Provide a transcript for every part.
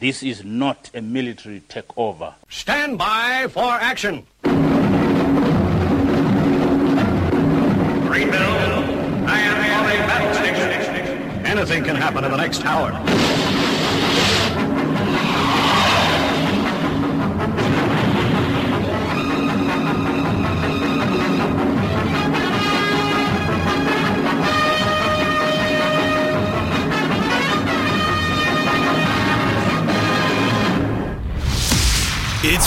This is not a military takeover. Stand by for action. Greenville, I am on a battle station. Anything can happen in the next hour. It's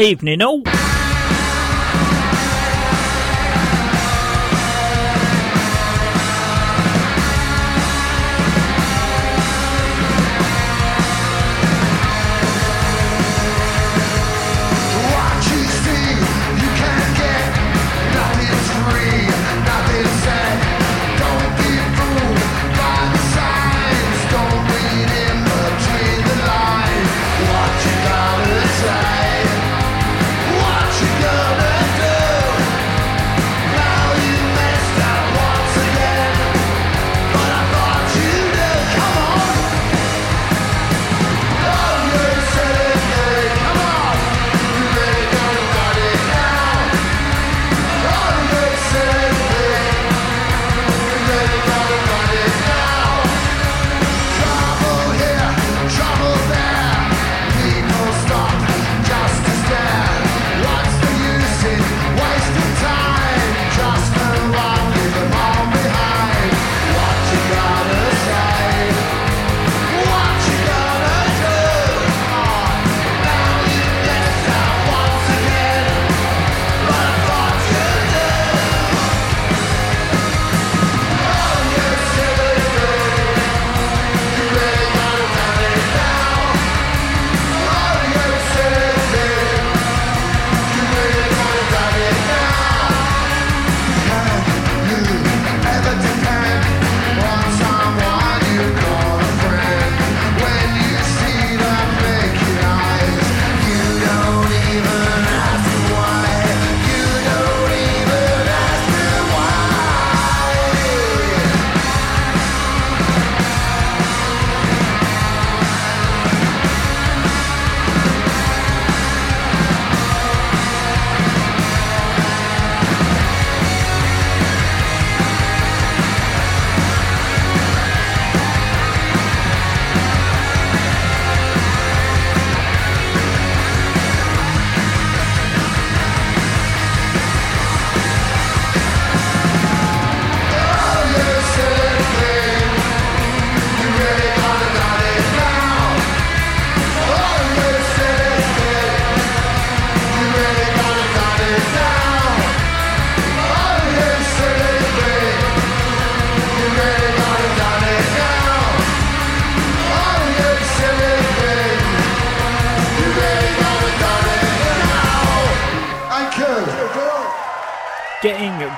Evening, all.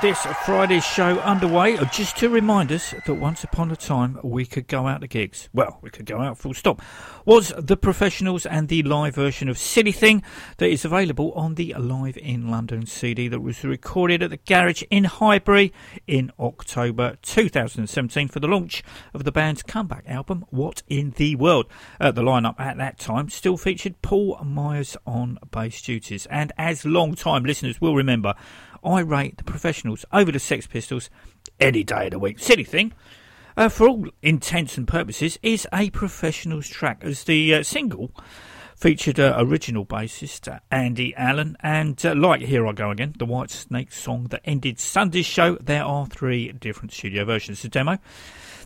This Friday's show underway, just to remind us that once upon a time we could go out to gigs. Well, we could go out full stop. Was The Professionals and the live version of Silly Thing that is available on the Live in London CD that was recorded at the Garage in Highbury in October 2017 for the launch of the band's comeback album, What in the World. The lineup at that time still featured Paul Myers on bass duties. And as long-time listeners will remember, I rate The Professionals over the Sex Pistols any day of the week. Silly Thing, for all intents and purposes, is a Professionals track, as the single featured original bassist Andy Allen and, like Here I Go Again, the White Snake song that ended Sunday's show. There are three different studio versions. The demo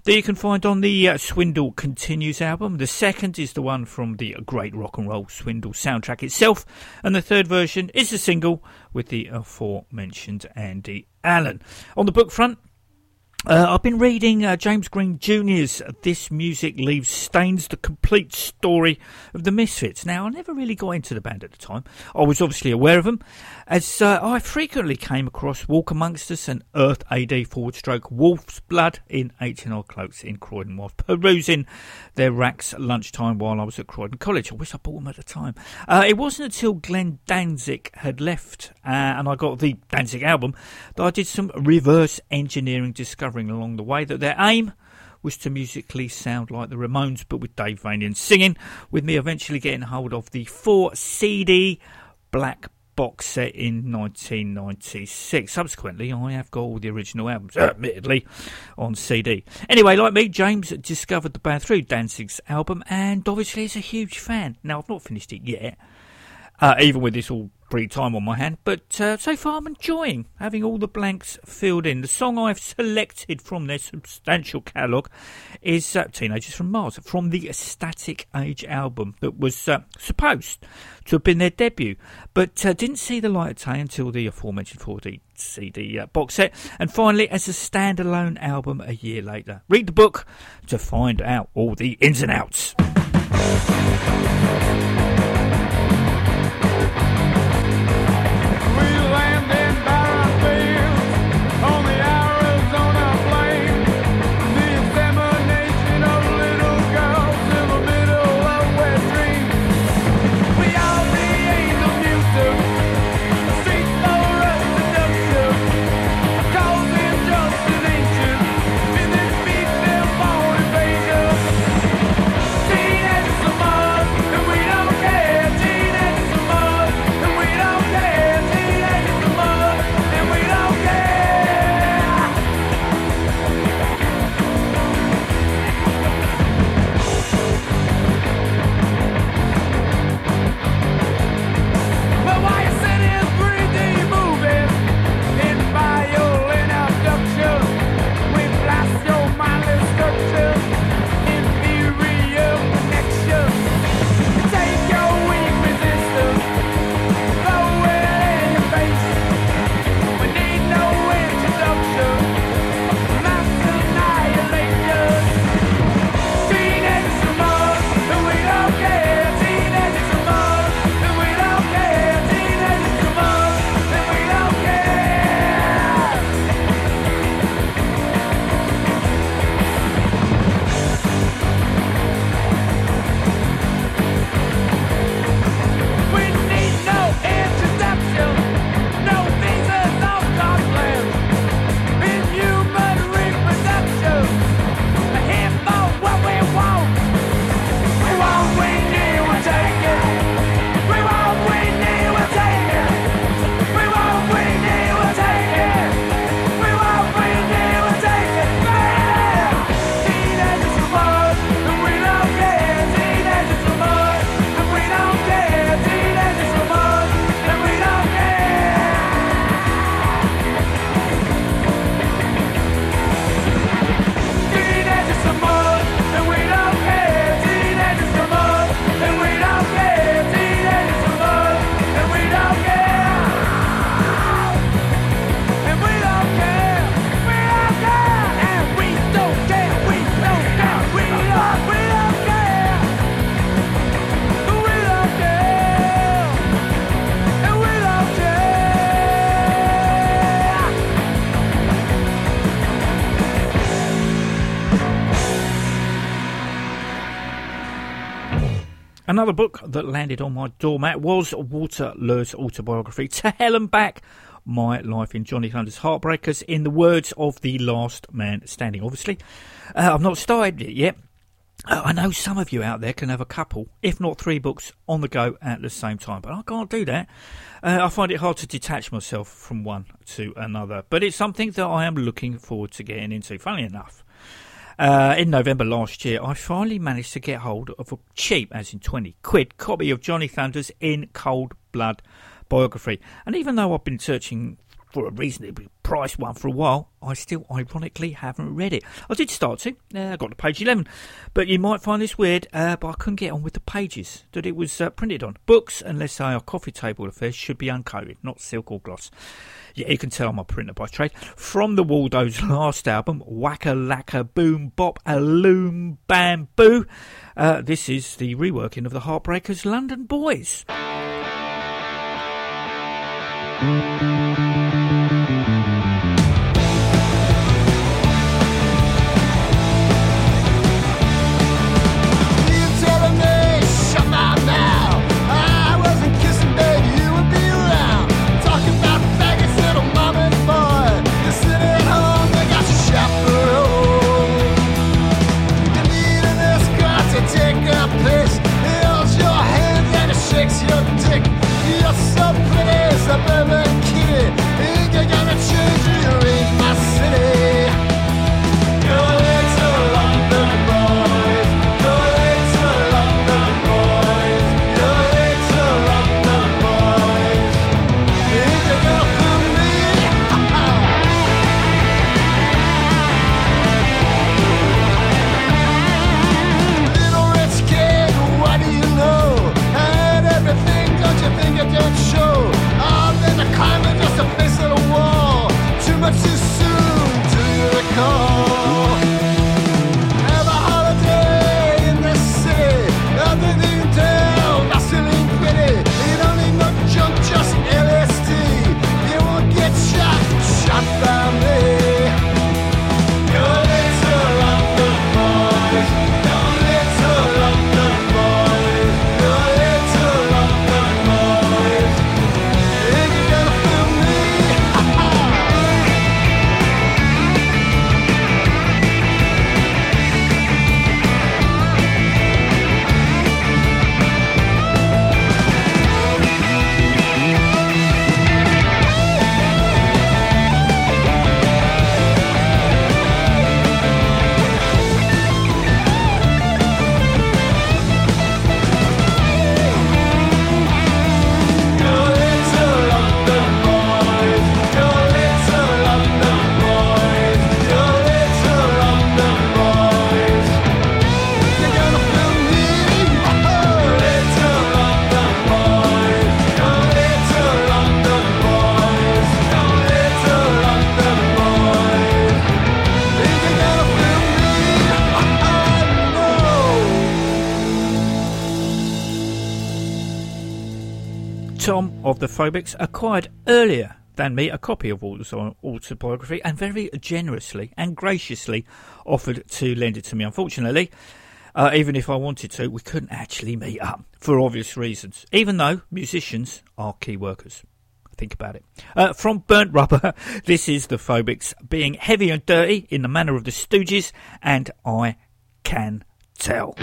that you can find on the Swindle Continues album. The second is the one from the Great Rock and Roll Swindle soundtrack itself. And the third version is the single with the aforementioned Andy Allen. On the book front, I've been reading James Green Jr.'s This Music Leaves Stains, the complete story of the Misfits. Now, I never really got into the band at the time. I was obviously aware of them, as I frequently came across Walk Amongst Us and Earth AD / Wolf's Blood in H&R Cloaks in Croydon whilst perusing their racks at lunchtime while I was at Croydon College. I wish I bought them at the time. It wasn't until Glenn Danzig had left and I got the Danzig album that I did some reverse engineering discovery along the way, that their aim was to musically sound like the Ramones, but with Dave Vanian singing, with me eventually getting hold of the 4-CD Black box set in 1996. Subsequently, I have got all the original albums, admittedly, on CD. Anyway, like me, James discovered the band through Danzig's album, and obviously is a huge fan. Now, I've not finished it yet, even with this all free time on my hand, but so far I'm enjoying having all the blanks filled in. The song I've selected from their substantial catalogue is Teenagers from Mars, from the Static Age album that was supposed to have been their debut, but didn't see the light of day until the aforementioned 4-CD box set, and finally as a standalone album a year later. Read the book to find out all the ins and outs. Another book that landed on my doormat was Walter Lur's autobiography, To Hell and Back, My Life in Johnny Thunder's Heartbreakers, in the words of the last man standing. Obviously, I've not started it yet. I know some of you out there can have a couple, if not 3 books on the go at the same time, but I can't do that. I find it hard to detach myself from one to another, but it's something that I am looking forward to getting into. Funnily enough, in November last year, I finally managed to get hold of a cheap, as in 20 quid, copy of Johnny Thunder's In Cold Blood biography. And even though I've been searching for a reasonably priced one for a while, I still ironically haven't read it. I did start to. I got to page 11. But you might find this weird, but I couldn't get on with the pages that it was printed on. Books, unless they are coffee table affairs, should be uncoated, not silk or gloss. Yeah, you can tell I'm a printer by trade. From the Waldo's last album, Wacka Lacka Boom Bop A Loom Bam Boo. This is the reworking of the Heartbreakers' London Boys. Of the Phobics acquired earlier than me a copy of Walter's autobiography and very generously and graciously offered to lend it to me. Unfortunately, even if I wanted to, we couldn't actually meet up for obvious reasons, even though musicians are key workers. Think about it. From Burnt Rubber, this is the Phobics being heavy and dirty in the manner of the Stooges, and I can tell.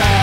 Bye.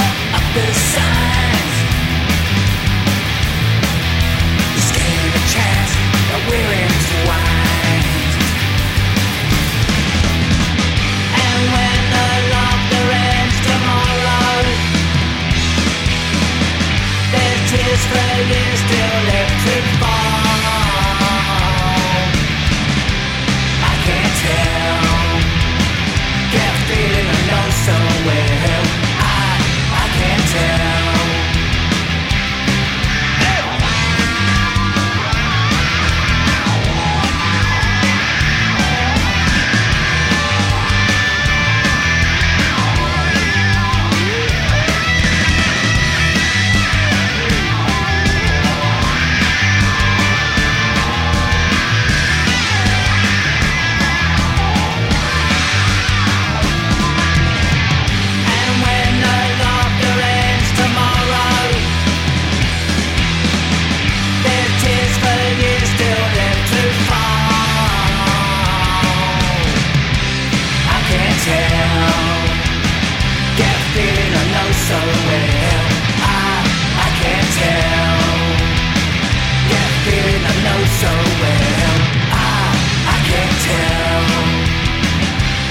so well, I can tell.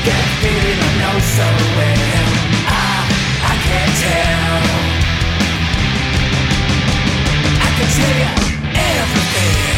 Get a feeling I know so well, I can tell. I can tell you everything.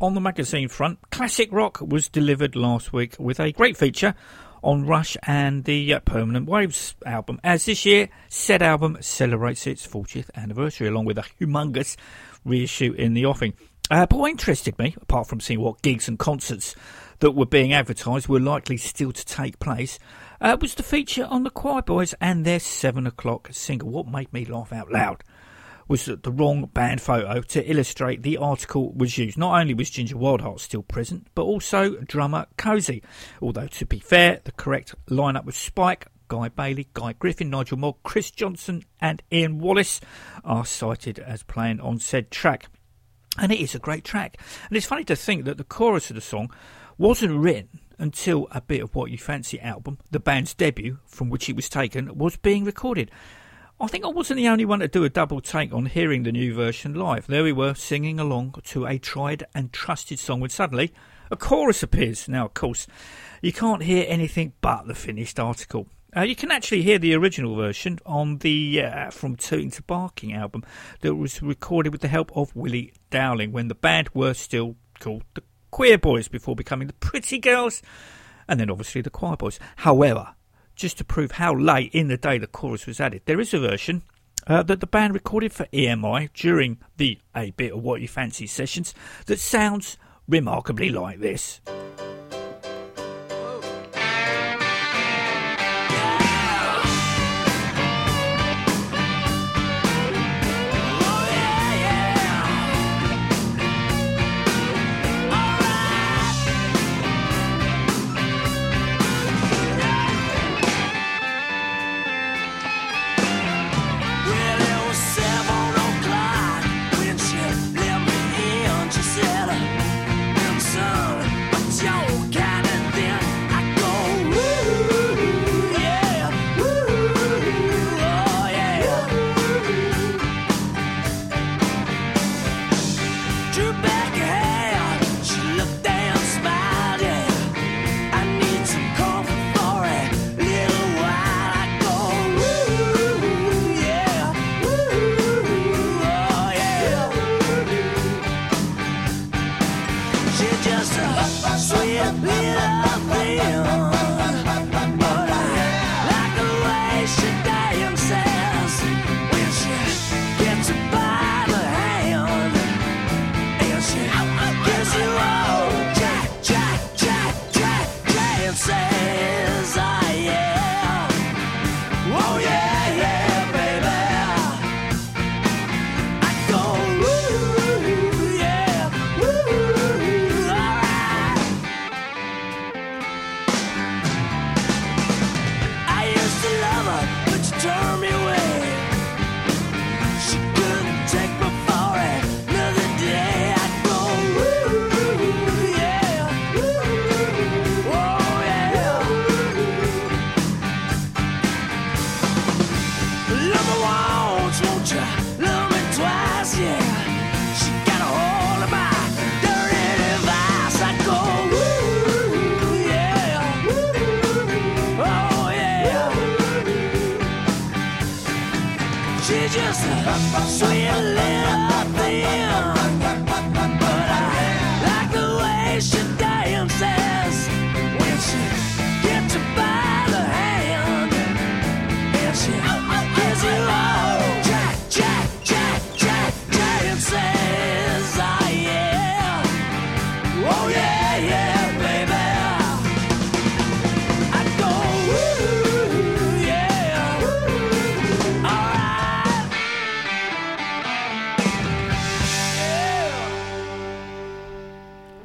On the magazine front, classic rock was delivered last week with a great feature on Rush and the Permanent Waves album, as this year said album celebrates its 40th anniversary along with a humongous reissue in the offing. But what interested me, apart from seeing what gigs and concerts that were being advertised were likely still to take place, was the feature on the Quireboys and their 7 o'clock single. What made me laugh out loud was that the wrong band photo to illustrate the article was used. Not only was Ginger Wildheart still present, but also drummer Cozy. Although, to be fair, the correct lineup was Spike, Guy Bailey, Guy Griffin, Nigel Mogg, Chris Johnson and Ian Wallace are cited as playing on said track. And it is a great track. And it's funny to think that the chorus of the song wasn't written until A Bit of What You Fancy album, the band's debut from which it was taken, was being recorded. I think I wasn't the only one to do a double take on hearing the new version live. There we were, singing along to a tried and trusted song when suddenly a chorus appears. Now, of course, you can't hear anything but the finished article. You can actually hear the original version on the From Tooting to Barking album that was recorded with the help of Willie Dowling when the band were still called the Quireboys before becoming the Pretty Girls and then obviously the Quireboys. However, just to prove how late in the day the chorus was added, there is a version that the band recorded for EMI during the A Bit of What You Fancy sessions that sounds remarkably like this.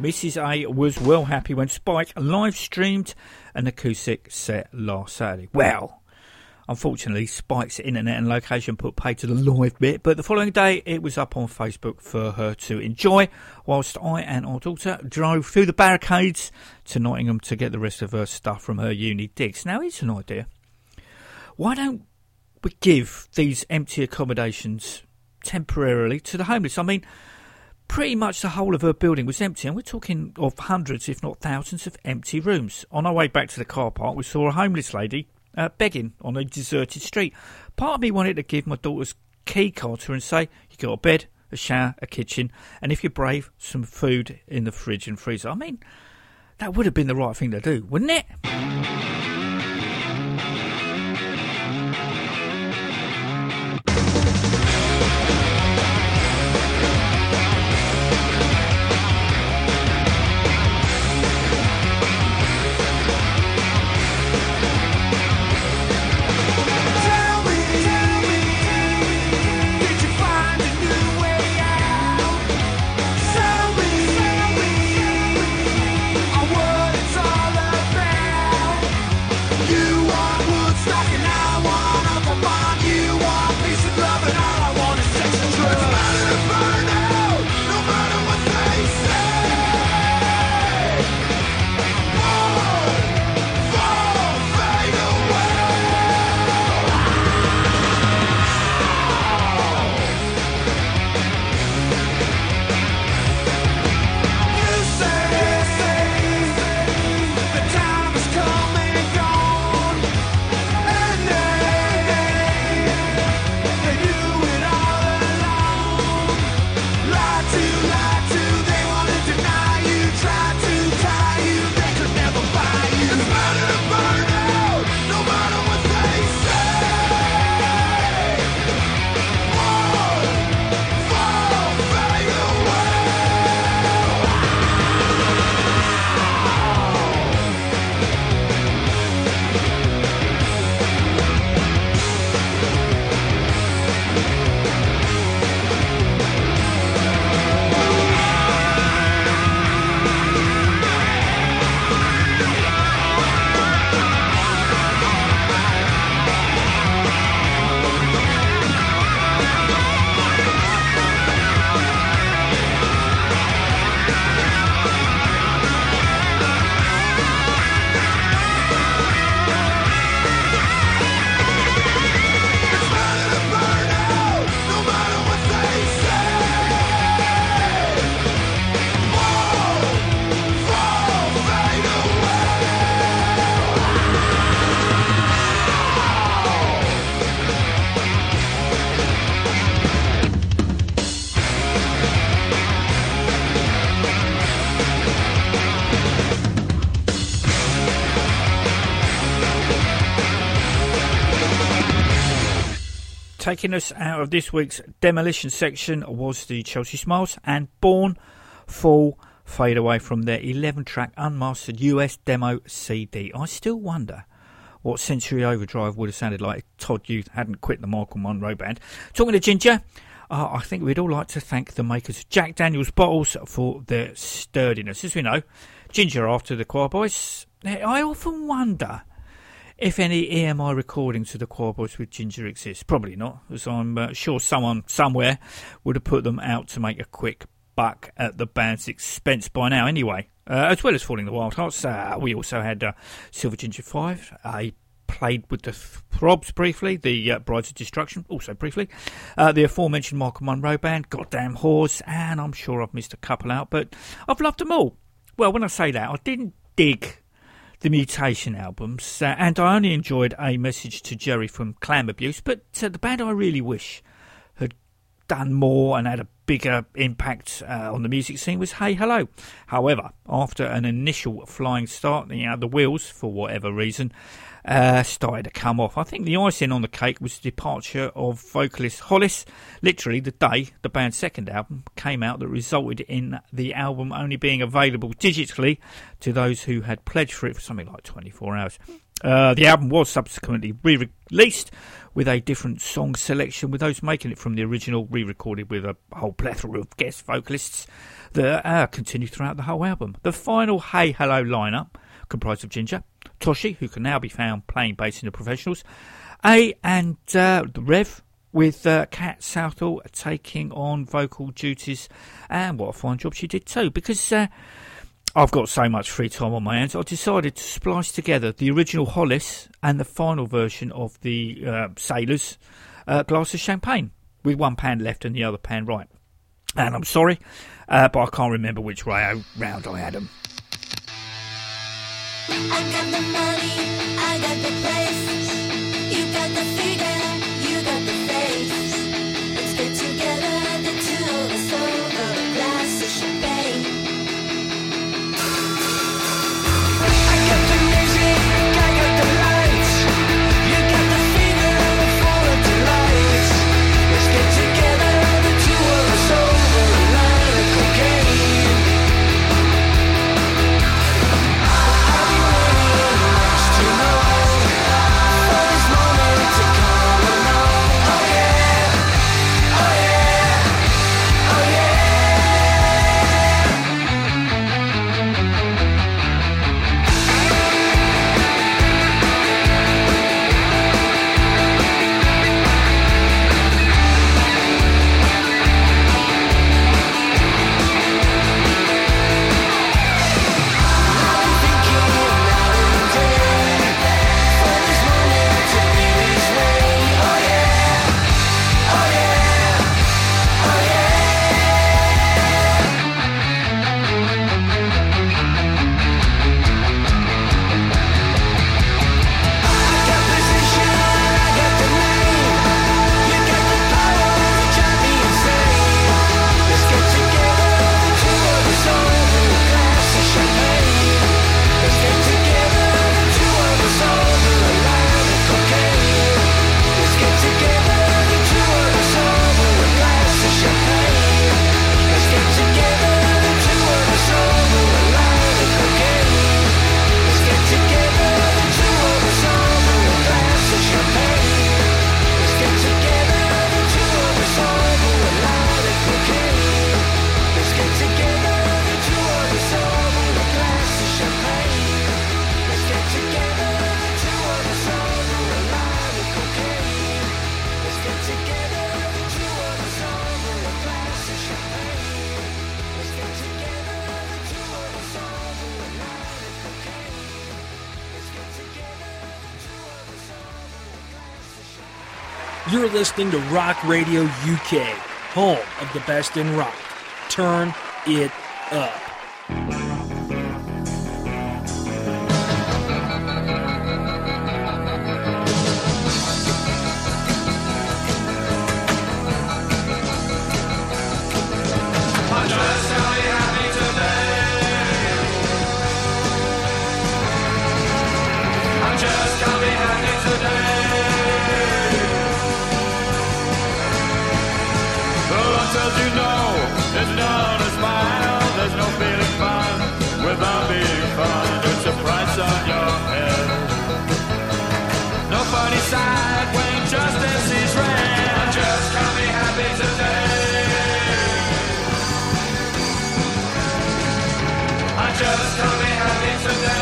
Mrs. A was well happy when Spike live-streamed an acoustic set last Saturday. Well, Unfortunately, Spike's internet and location put pay to the live bit, but the following day it was up on Facebook for her to enjoy, whilst I and our daughter drove through the barricades to Nottingham to get the rest of her stuff from her uni digs. Now, here's an idea. Why don't we give these empty accommodations temporarily to the homeless? I mean, pretty much the whole of her building was empty, and we're talking of hundreds, if not thousands, of empty rooms. On our way back to the car park, we saw a homeless lady begging on a deserted street. Part of me wanted to give my daughter's key card to her and say, you got a bed, a shower, a kitchen, and if you're brave, some food in the fridge and freezer. I mean, that would have been the right thing to do, wouldn't it? Taking us out of this week's demolition section was the Chelsea Smiles and Born Fall Fade Away from their 11-track unmastered US demo CD. I still wonder what Sensory Overdrive would have sounded like if Todd Youth hadn't quit the Michael Monroe band. Talking to Ginger, I think we'd all like to thank the makers of Jack Daniel's bottles for their sturdiness. As we know, Ginger after the Quireboys. I often wonder if any EMI recordings of the Quireboys with Ginger exist. Probably not, as I'm sure someone somewhere would have put them out to make a quick buck at the band's expense by now. Anyway, as well as Falling the Wild Hearts, we also had Silver Ginger 5, I played with the Throbs briefly, the Brides of Destruction also briefly, the aforementioned Michael Monroe Band, Goddamn Horse, and I'm sure I've missed a couple out, but I've loved them all. Well, when I say that, I didn't dig the Mutation albums, and I only enjoyed A Message to Jerry from Clam Abuse, but the band I really wish had done more and had a bigger impact on the music scene was Hey Hello. However, after an initial flying start, the wheels, for whatever reason, started to come off. I think the icing on the cake was the departure of vocalist Hollis, literally the day the band's second album came out, that resulted in the album only being available digitally to those who had pledged for it for something like 24 hours. The album was subsequently re-released with a different song selection, with those making it from the original re-recorded with a whole plethora of guest vocalists that continued throughout the whole album. The final Hey Hello lineup comprised of Ginger, Toshi, who can now be found playing bass in The Professionals, And the Rev with Cat Southall taking on vocal duties, and what a fine job she did too, because I've got so much free time on my hands, I decided to splice together the original Hollis and the final version of the Sailors' glass of champagne, with one pan left and the other pan right. And I'm sorry, but I can't remember which way round I had them. I got the money, I got the place, you got the figure, you got the face. Let's get together, the two of us over a glass of champagne. I got the music, I got the lights, you got the fever for the delights. Let's get together, the two of us over a line of cocaine. You're listening to Rock Radio UK, home of the best in rock. Turn it up. Just got me happy today.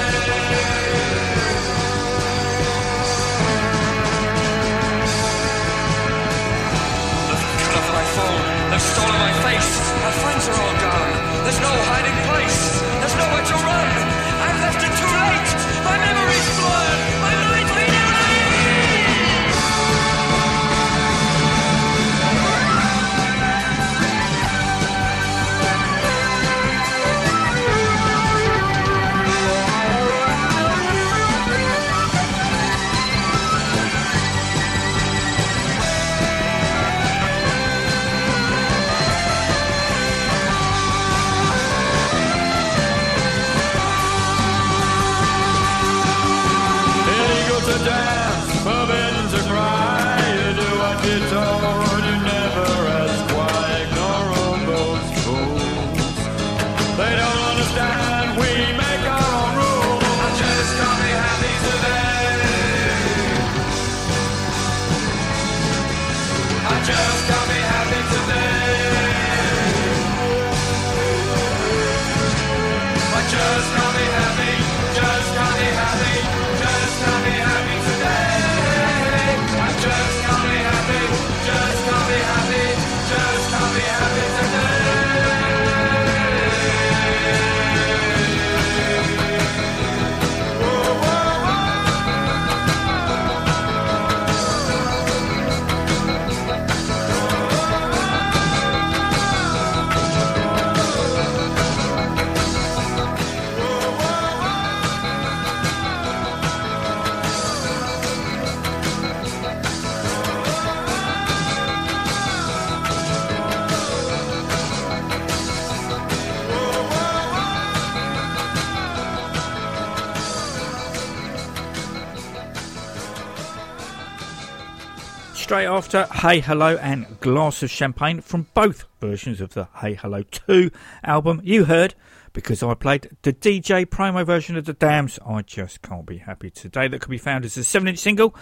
straight after Hey Hello and Glass of Champagne from both versions of the Hey Hello 2 album you heard, because I played the DJ promo version of The Dam's I Just Can't Be Happy Today, that could be found as a 7-inch single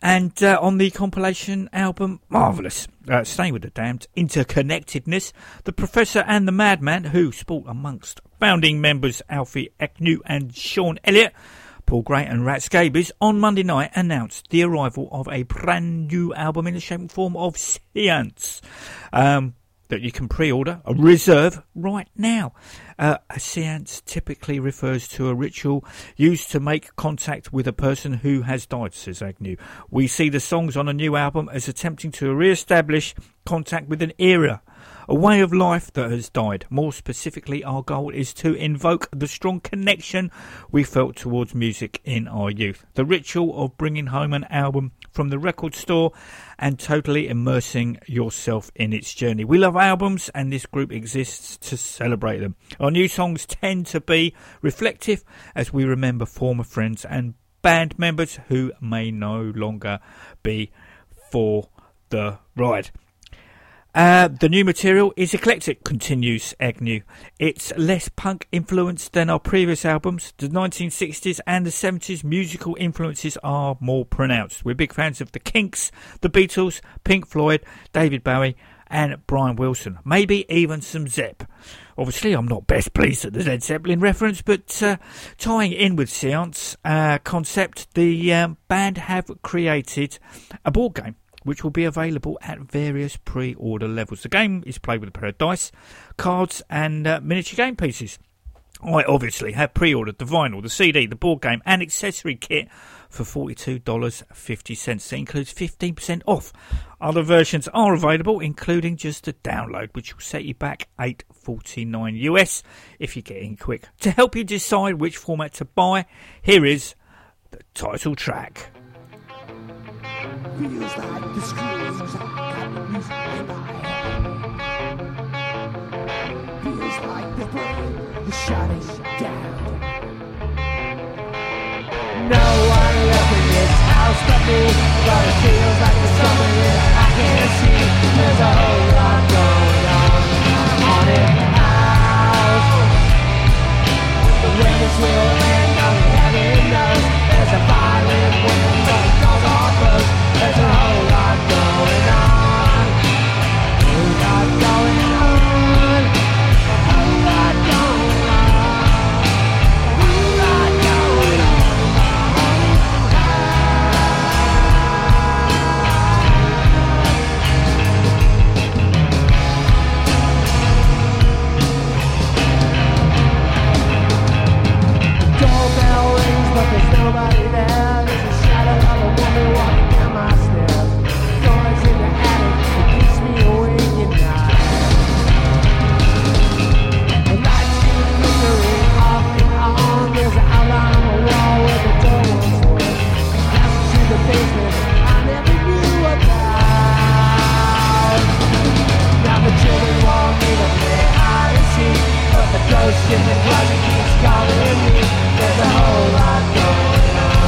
and on the compilation album Marvellous. Staying with The Dam's interconnectedness, The Professor and the Madman, who sport amongst founding members Alfie Agnew and Sean Elliott, Paul Gray and Rat Scabies, on Monday night announced the arrival of a brand new album in the shape and form of Seance, that you can pre-order or reserve right now. A seance typically refers to a ritual used to make contact with a person who has died, says Agnew. We see the songs on a new album as attempting to re-establish contact with an era, a way of life that has died. More specifically, our goal is to invoke the strong connection we felt towards music in our youth. The ritual of bringing home an album from the record store and totally immersing yourself in its journey. We love albums, and this group exists to celebrate them. Our new songs tend to be reflective as we remember former friends and band members who may no longer be for the ride. The new material is eclectic, continues Agnew. It's less punk influenced than our previous albums. The 1960s and the 70s musical influences are more pronounced. We're big fans of the Kinks, the Beatles, Pink Floyd, David Bowie and Brian Wilson. Maybe even some Zepp. Obviously, I'm not best pleased at the Led Zeppelin reference, but tying in with Seance concept, the band have created a board game which will be available at various pre-order levels. The game is played with a pair of dice, cards and miniature game pieces. I obviously have pre-ordered the vinyl, the CD, the board game and accessory kit for $42.50. That includes 15% off. Other versions are available, including just a download, which will set you back $8.49 US if you get in quick. To help you decide which format to buy, here is the title track. Feels like the screams I got loose in my head. Feels like the brain is shutting down. No one left in this house but me, but it feels like there's something that I can't see. There's a whole lot going on. I'm on it out. When this will end, only heaven knows. There's a violent wind that calls our clothes. There's a whole lot going on, a lot going on, a lot going on, a lot going on. The doorbell rings, but there's nobody there. There's a shadow of a woman walking. Ghost in the closet keeps calling me. There's a whole lot going on.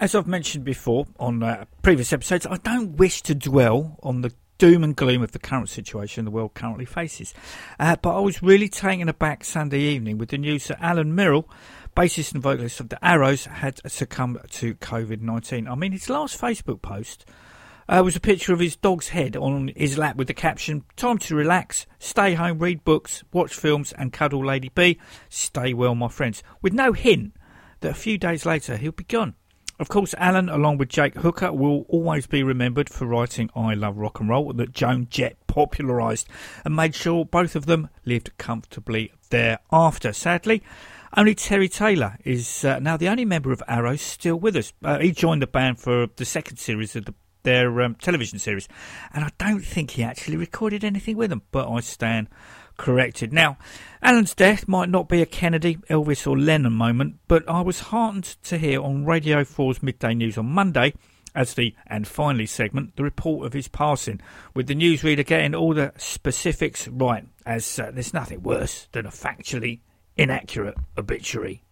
As I've mentioned before on previous episodes, I don't wish to dwell on the doom and gloom of the current situation the world currently faces. But I was really taken aback Sunday evening with the news that Alan Merrill, bassist and vocalist of the Arrows, had succumbed to COVID-19. I mean, his last Facebook post was a picture of his dog's head on his lap with the caption, "Time to relax, stay home, read books, watch films and cuddle Lady B. Stay well, my friends," with no hint that a few days later he'll be gone. Of course, Alan, along with Jake Hooker, will always be remembered for writing I Love Rock and Roll that Joan Jett popularised and made sure both of them lived comfortably thereafter. Sadly, only Terry Taylor is now the only member of Arrows still with us. He joined the band for the second series of their television series, and I don't think he actually recorded anything with them, but I stand corrected. Now, Alan's death might not be a Kennedy, Elvis or Lennon moment, but I was heartened to hear on Radio 4's Midday News on Monday, as the "and finally" segment, the report of his passing, with the newsreader getting all the specifics right, as there's nothing worse than a factually inaccurate obituary.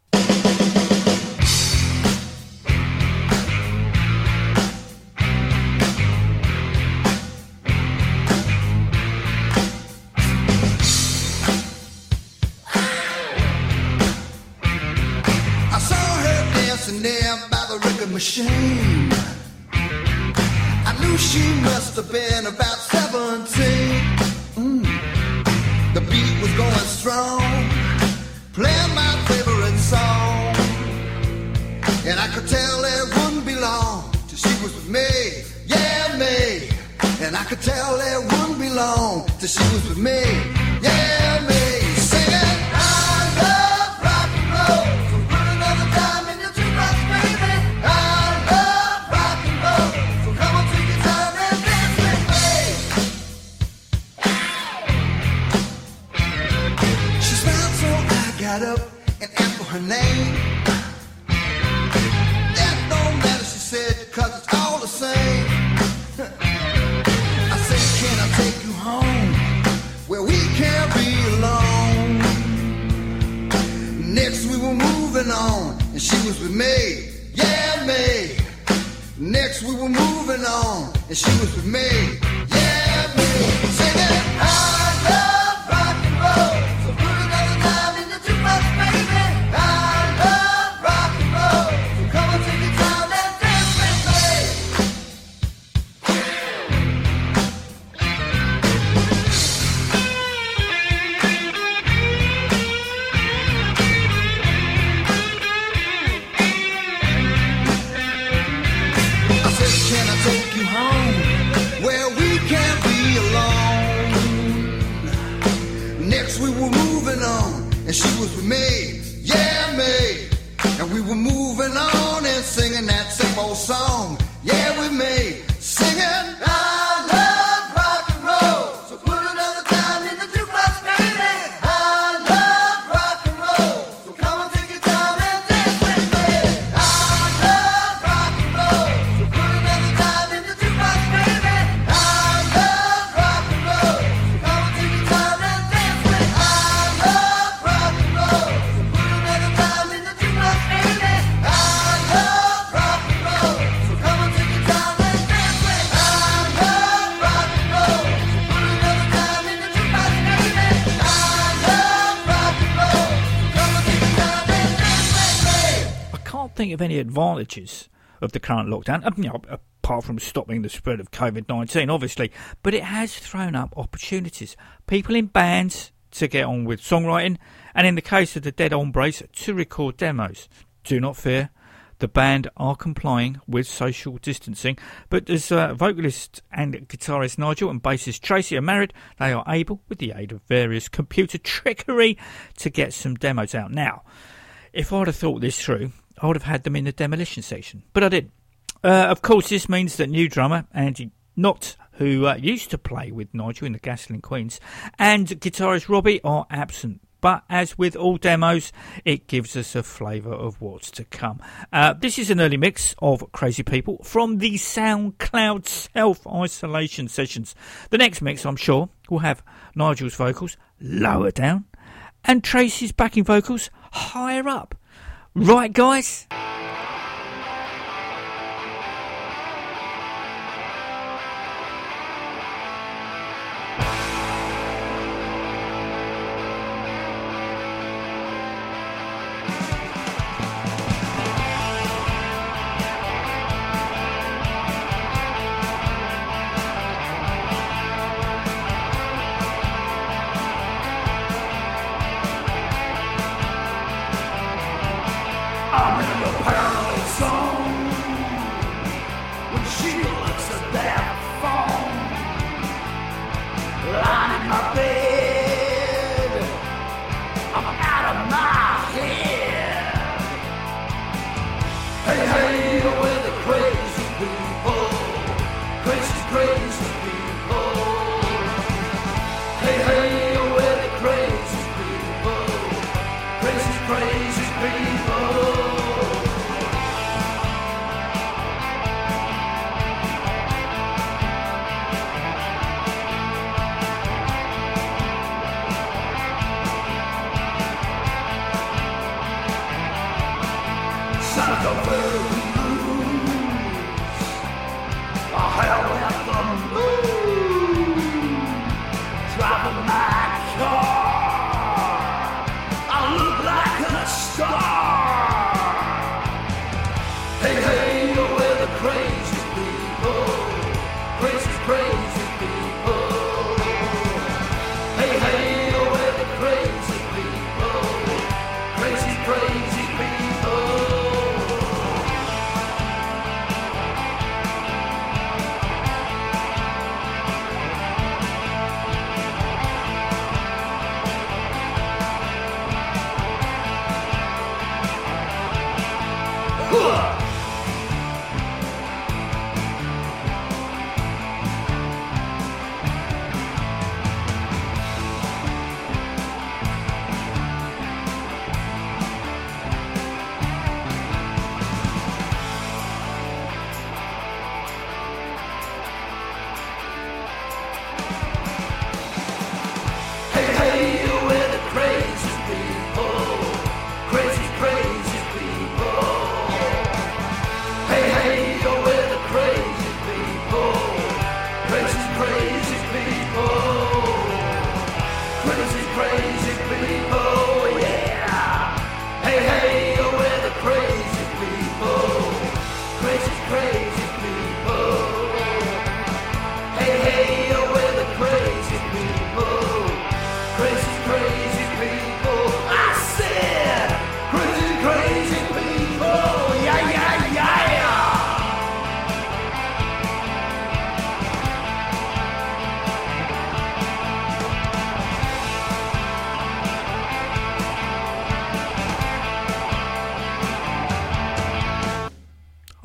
Machine. I knew she must have been about 17. The beat was going strong, playing my favorite song, and I could tell it wouldn't be long till she was with me, yeah me. And I could tell it wouldn't be long till she was with me, yeah me. Singing I love rock and roll, so put another dime in your jukebox, baby. Up and asked for her name. That don't matter, she said, cause it's all the same. I said, can I take you home where we can't be alone? Next we were moving on and she was with me, yeah me. Next we were moving on and she was with me, yeah me. Singing I love rock and roll, and she was with me, yeah me. And we were moving on and singing that same old song, yeah with me. Singing I love rock and roll, so put another dime in the jukebox, baby. I love rock and roll, so come and take your time and dance with me. I love rock and roll, so put another dime in the jukebox, baby. I love rock and roll, so come and take your time and dance with me. Think of any advantages of the current lockdown, you know, apart from stopping the spread of COVID-19 obviously, but it has thrown up opportunities, people in bands to get on with songwriting, and in the case of the Dead Hombres, to record demos. Do not fear, the band are complying with social distancing, but as vocalist and guitarist Nigel and bassist Tracy are married, they are able, with the aid of various computer trickery, to get some demos out. Now, if I'd have thought this through, I would have had them in the demolition section, but I didn't. Of course, this means that new drummer Andy Knott, who used to play with Nigel in the Gasoline Queens, and guitarist Robbie are absent. But as with all demos, it gives us a flavour of what's to come. This is an early mix of Crazy People from the SoundCloud self-isolation sessions. The next mix, I'm sure, will have Nigel's vocals lower down and Tracy's backing vocals higher up. Right, guys?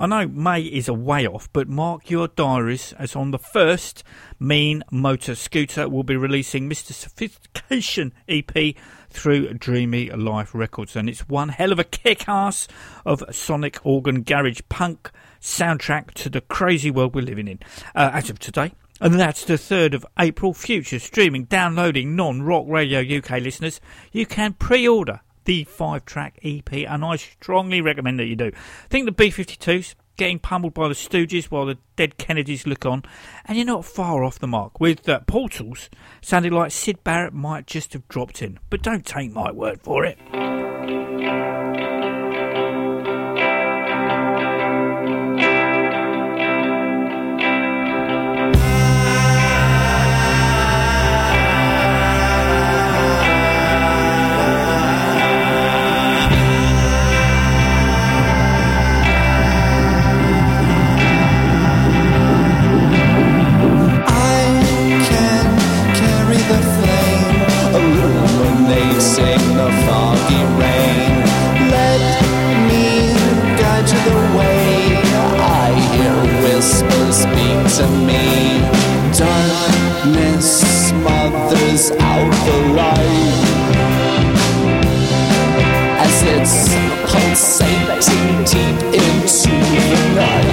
I know May is a way off, but mark your diaries as on the 1st, Mean Motor Scooter will be releasing Mr. Sophistication EP through Dreamy Life Records. And it's one hell of a kick-ass of sonic organ garage punk soundtrack to the crazy world we're living in as of today. And that's the 3rd of April. Future streaming, downloading non-Rock Radio UK listeners, you can pre-order the 5-track EP, and I strongly recommend that you do. I think the B-52s getting pummeled by the Stooges while the dead Kennedys look on, and you're not far off the mark, with Portals sounding like Syd Barrett might just have dropped in. But don't take my word for it. To me, darkness smothers out the light as it's pulsating deep into the night.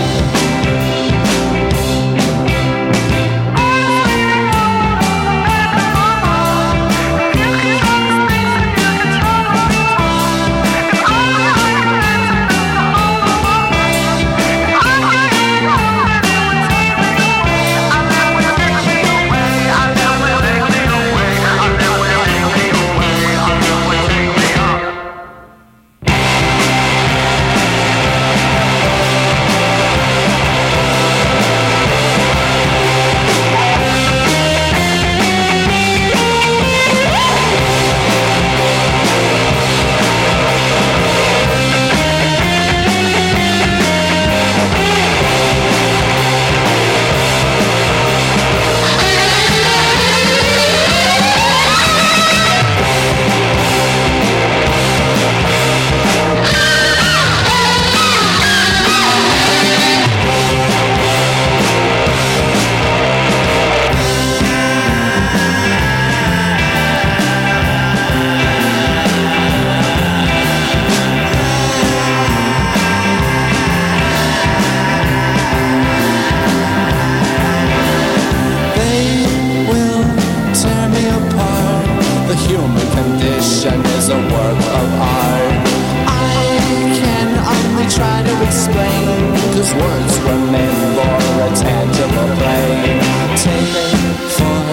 apart. The human condition is a work of art. I can only try to explain, cause words were meant for a tangible plane. Take it for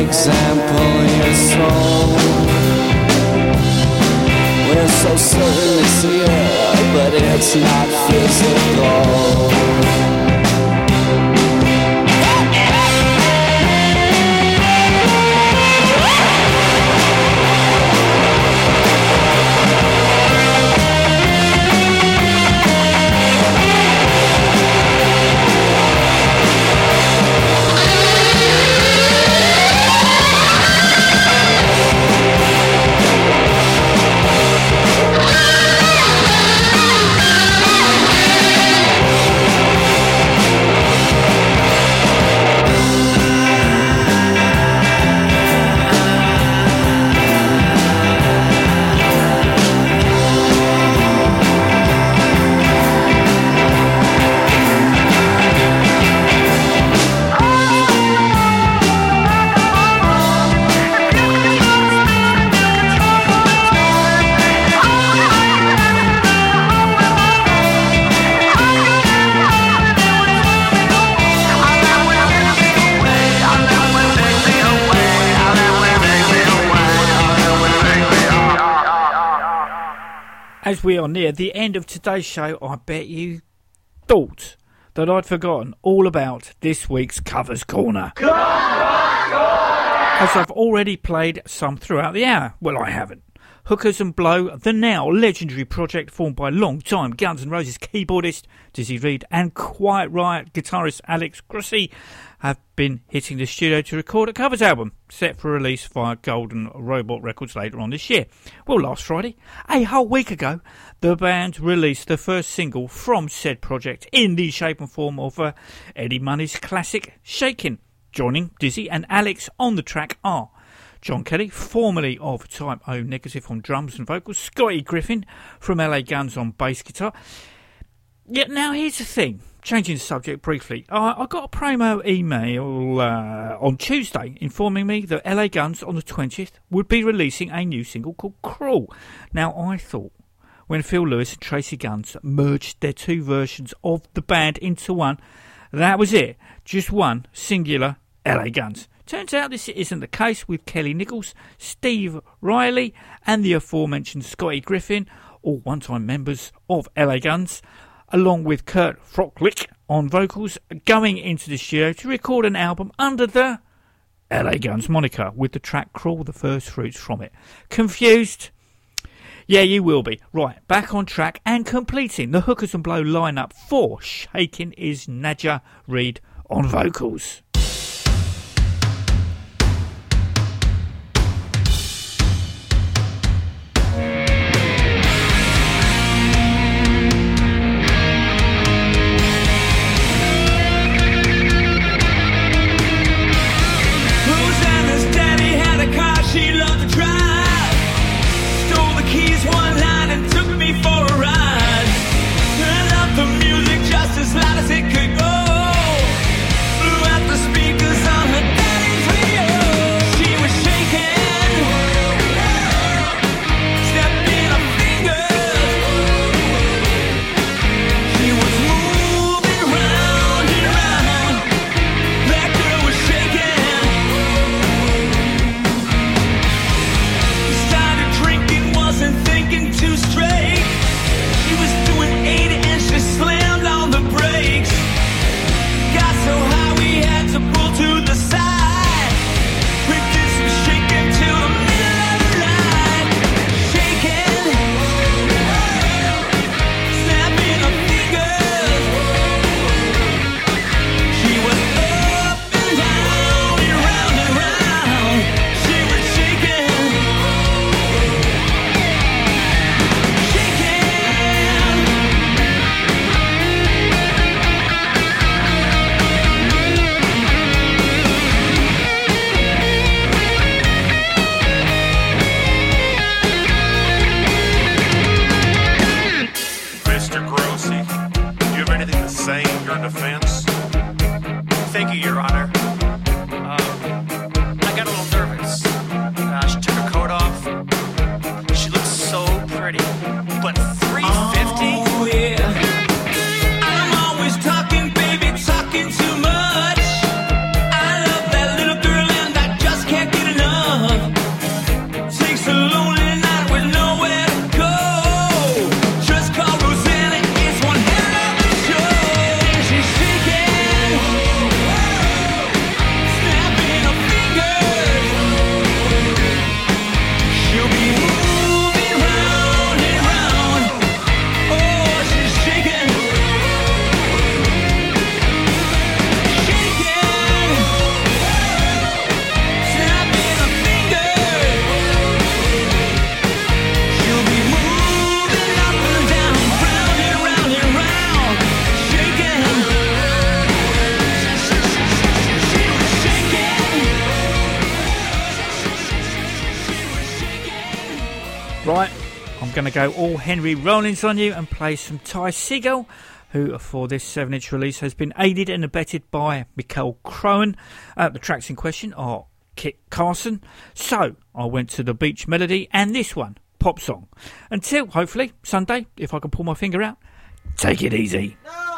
example, your soul. We're so certain it's here, but it's not physical. As we are near the end of today's show, I bet you thought that I'd forgotten all about this week's Covers Corner. Covers Corner! As I've already played some throughout the hour. Well, I haven't. Hookers and Blow, the now legendary project formed by long-time Guns N' Roses keyboardist Dizzy Reed and Quiet Riot guitarist Alex Grossi, have been hitting the studio to record a covers album set for release via Golden Robot Records later on this year. Well, last Friday, a whole week ago, the band released the first single from said project in the shape and form of Eddie Money's classic Shakin'. Joining Dizzy and Alex on the track are John Kelly, formerly of Type O Negative on drums and vocals, Scotty Griffin from LA Guns on bass guitar. Yet now here's the thing. Changing the subject briefly, I got a promo email on Tuesday informing me that LA Guns on the 20th would be releasing a new single called Crawl. Now, I thought when Phil Lewis and Tracy Guns merged their two versions of the band into one, that was it. Just one singular LA Guns. Turns out this isn't the case, with Kelly Nichols, Steve Riley and the aforementioned Scotty Griffin, all one-time members of LA Guns, along with Kurt Frocklick on vocals, going into the studio to record an album under the LA Guns moniker, with the track Crawl the first fruits from it. Confused? Yeah, you will be. Right, back on track and completing the Hookers and Blow lineup for Shakin' is Nadja Reed on vocals. Loud as it could go. Blew out the Right, I'm going to go all Henry Rollins on you and play some Ty Segall, who for this 7-inch release has been aided and abetted by Michael Crowan. The tracks in question are Kit Carson, So I Went to the Beach Melody, and this one, Pop Song. Until, hopefully, Sunday, if I can pull my finger out, take it easy. No!